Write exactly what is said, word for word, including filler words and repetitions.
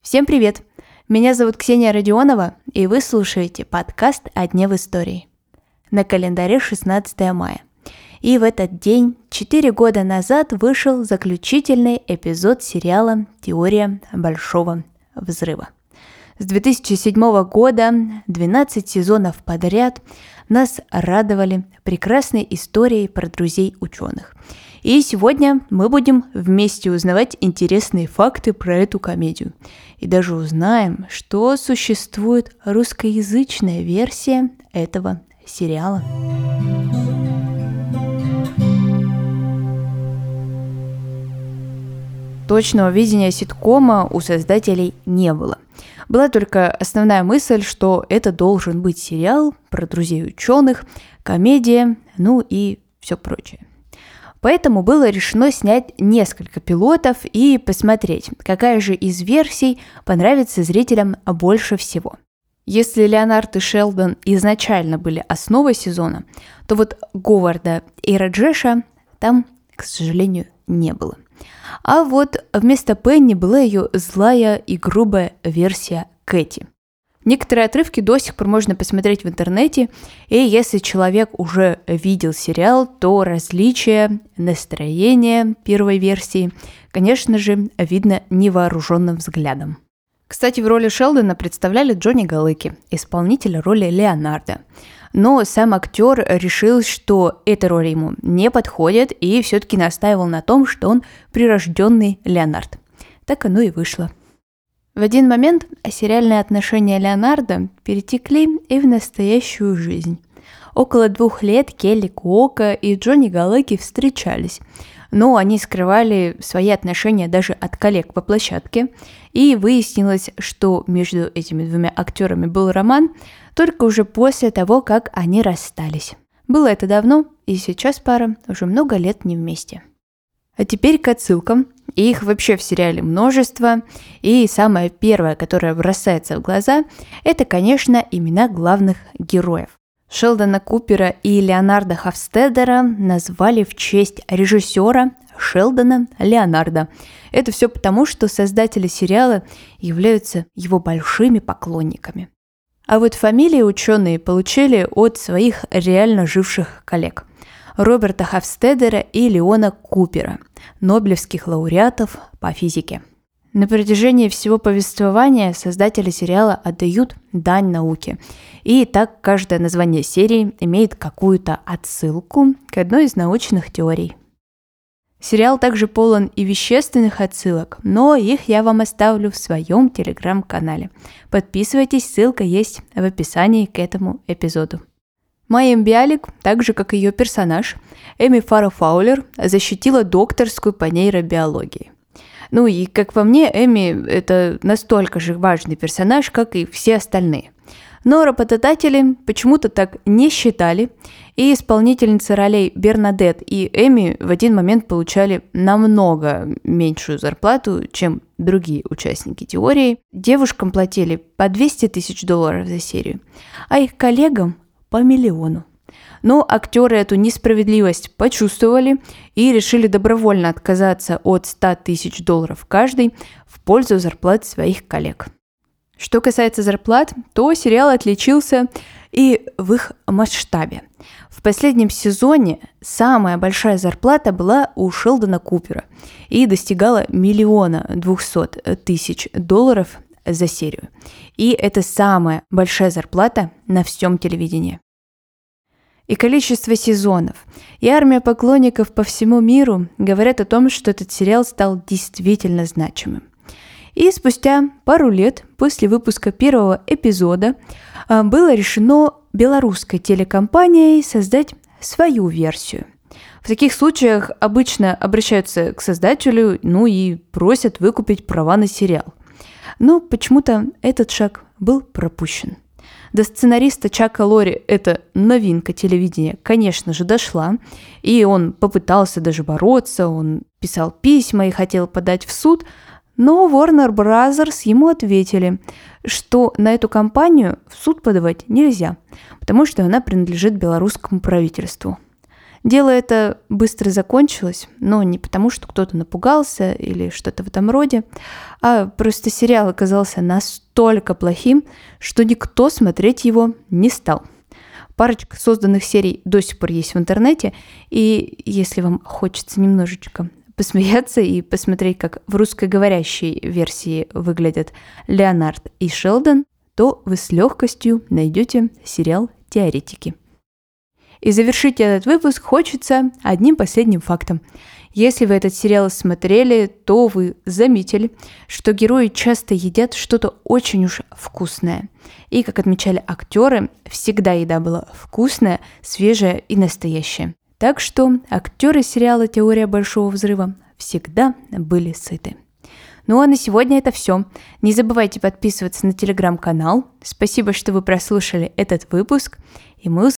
Всем привет! Меня зовут Ксения Родионова, и вы слушаете подкаст «О дне в истории». На календаре шестнадцатое мая. И в этот день, четыре года назад, вышел заключительный эпизод сериала «Теория большого взрыва». С две тысячи седьмого года двенадцать сезонов подряд нас радовали прекрасной историей про друзей ученых. И сегодня мы будем вместе узнавать интересные факты про эту комедию. И даже узнаем, что существует русскоязычная версия этого сериала. Точного видения ситкома у создателей не было. Была только основная мысль, что это должен быть сериал про друзей ученых, комедия, ну и все прочее. Поэтому было решено снять несколько пилотов и посмотреть, какая же из версий понравится зрителям больше всего. Если Леонард и Шелдон изначально были основой сезона, то вот Говарда и Раджеша там, к сожалению, не было. А вот вместо Пенни была ее злая и грубая версия Кэти. Некоторые отрывки до сих пор можно посмотреть в интернете, и если человек уже видел сериал, то различия, настроение первой версии, конечно же, видно невооруженным взглядом. Кстати, в роли Шелдона представляли Джонни Галеки, исполнителя роли Леонардо. Но сам актер решил, что эта роль ему не подходит, и все-таки настаивал на том, что он прирожденный Леонард. Так оно и вышло. В один момент сериальные отношения Леонардо перетекли и в настоящую жизнь. Около двух лет Келли Куока и Джонни Галеки встречались, но они скрывали свои отношения даже от коллег по площадке, и выяснилось, что между этими двумя актерами был роман только уже после того, как они расстались. Было это давно, и сейчас пара уже много лет не вместе. А теперь к отсылкам. Их вообще в сериале множество, и самое первое, которое бросается в глаза, это, конечно, имена главных героев. Шелдона Купера и Леонарда Хевстедера назвали в честь режиссера Шелдона Леонарда. Это все потому, что создатели сериала являются его большими поклонниками. А вот фамилии ученые получили от своих реально живших коллег – Роберта Хевстедера и Леона Купера, нобелевских лауреатов по физике. На протяжении всего повествования создатели сериала отдают дань науке. И так каждое название серии имеет какую-то отсылку к одной из научных теорий. Сериал также полон и вещественных отсылок, но их я вам оставлю в своем Telegram-канале. Подписывайтесь, ссылка есть в описании к этому эпизоду. Майем Биалик, так же как и ее персонаж, Эми Фарр Фаулер, защитила докторскую по нейробиологии. Ну и, как по мне, Эми – это настолько же важный персонаж, как и все остальные. Но работодатели почему-то так не считали, и исполнительницы ролей Бернадет и Эми в один момент получали намного меньшую зарплату, чем другие участники теории. Девушкам платили по двести тысяч долларов за серию, а их коллегам – по миллиону. Но актеры эту несправедливость почувствовали и решили добровольно отказаться от ста тысяч долларов каждый в пользу зарплат своих коллег. Что касается зарплат, то сериал отличился и в их масштабе. В последнем сезоне самая большая зарплата была у Шелдона Купера и достигала миллиона двухсот тысяч долларов за серию. И это самая большая зарплата на всем телевидении. И количество сезонов, и армия поклонников по всему миру говорят о том, что этот сериал стал действительно значимым. И спустя пару лет после выпуска первого эпизода было решено белорусской телекомпанией создать свою версию. В таких случаях обычно обращаются к создателю, ну и просят выкупить права на сериал. Но почему-то этот шаг был пропущен. До сценариста Чака Лори эта новинка телевидения, конечно же, дошла, и он попытался даже бороться, он писал письма и хотел подать в суд, но Warner Brothers ему ответили, что на эту компанию в суд подавать нельзя, потому что она принадлежит белорусскому правительству. Дело это быстро закончилось, но не потому, что кто-то напугался или что-то в этом роде, а просто сериал оказался настолько плохим, что никто смотреть его не стал. Парочка созданных серий до сих пор есть в интернете, и если вам хочется немножечко посмеяться и посмотреть, как в русскоговорящей версии выглядят Леонард и Шелдон, то вы с легкостью найдете сериал «Теоретики». И завершить этот выпуск хочется одним последним фактом. Если вы этот сериал смотрели, то вы заметили, что герои часто едят что-то очень уж вкусное. И, как отмечали актеры, всегда еда была вкусная, свежая и настоящая. Так что актеры сериала «Теория большого взрыва» всегда были сыты. Ну а на сегодня это все. Не забывайте подписываться на телеграм-канал. Спасибо, что вы прослушали этот выпуск, и мы